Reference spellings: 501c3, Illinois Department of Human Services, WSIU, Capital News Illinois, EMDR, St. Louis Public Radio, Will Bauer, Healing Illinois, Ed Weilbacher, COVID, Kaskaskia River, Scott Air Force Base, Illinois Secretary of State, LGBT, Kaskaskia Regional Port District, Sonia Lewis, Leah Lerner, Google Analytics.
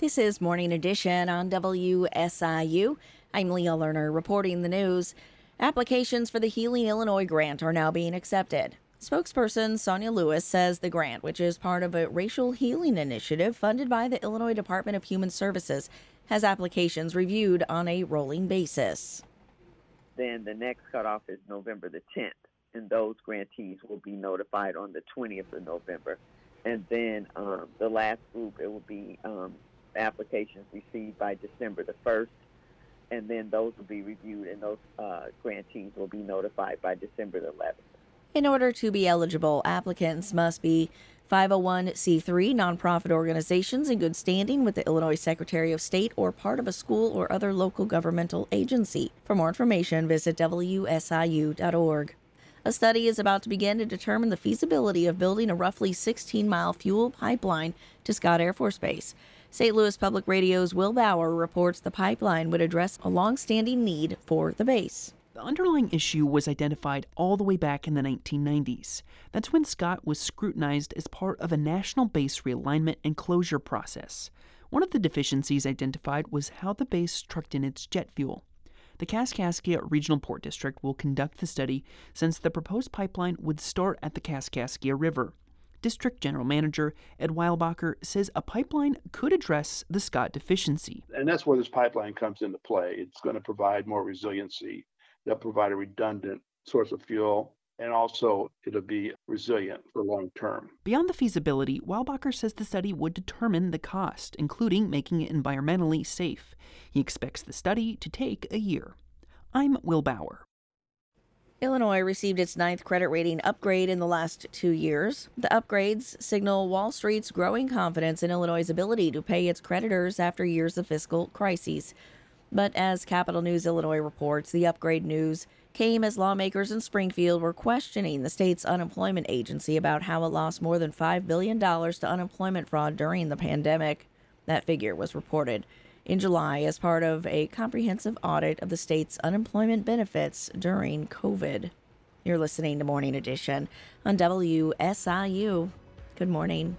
This is Morning Edition on WSIU. I'm Leah Lerner reporting the news. Applications for the Healing Illinois grant are now being accepted. Spokesperson Sonia Lewis says the grant, which is part of a racial healing initiative funded by the Illinois Department of Human Services, has applications reviewed on a rolling basis. Then the next cutoff is November the 10th, and those grantees will be notified on the 20th of November. And then the last group, it will be applications received by December the 1st, and then those will be reviewed, and those grantees will be notified by December the 11th. In order to be eligible, applicants must be 501c3 nonprofit organizations in good standing with the Illinois Secretary of State or part of a school or other local governmental agency. For more information, visit WSIU.org. A study is about to begin to determine the feasibility of building a roughly 16-mile fuel pipeline to Scott Air Force Base. St. Louis Public Radio's Will Bauer reports the pipeline would address a long-standing need for the base. The underlying issue was identified all the way back in the 1990s. That's when Scott was scrutinized as part of a national base realignment and closure process. One of the deficiencies identified was how the base trucked in its jet fuel. The Kaskaskia Regional Port District will conduct the study since the proposed pipeline would start at the Kaskaskia River. District General Manager Ed Weilbacher says a pipeline could address the Scott deficiency. And that's where this pipeline comes into play. It's going to provide more resiliency. They'll provide a redundant source of fuel, and also it'll be resilient for long term. Beyond the feasibility, Weilbacher says the study would determine the cost, including making it environmentally safe. He expects the study to take a year. I'm Will Bauer. Illinois received its 9th credit rating upgrade in the last 2 years. The upgrades signal Wall Street's growing confidence in Illinois' ability to pay its creditors after years of fiscal crises. But as Capital News Illinois reports, the upgrade news came as lawmakers in Springfield were questioning the state's unemployment agency about how it lost more than $5 billion to unemployment fraud during the pandemic. That figure was reported in July as part of a comprehensive audit of the state's unemployment benefits during COVID. You're listening to Morning Edition on WSIU. Good morning.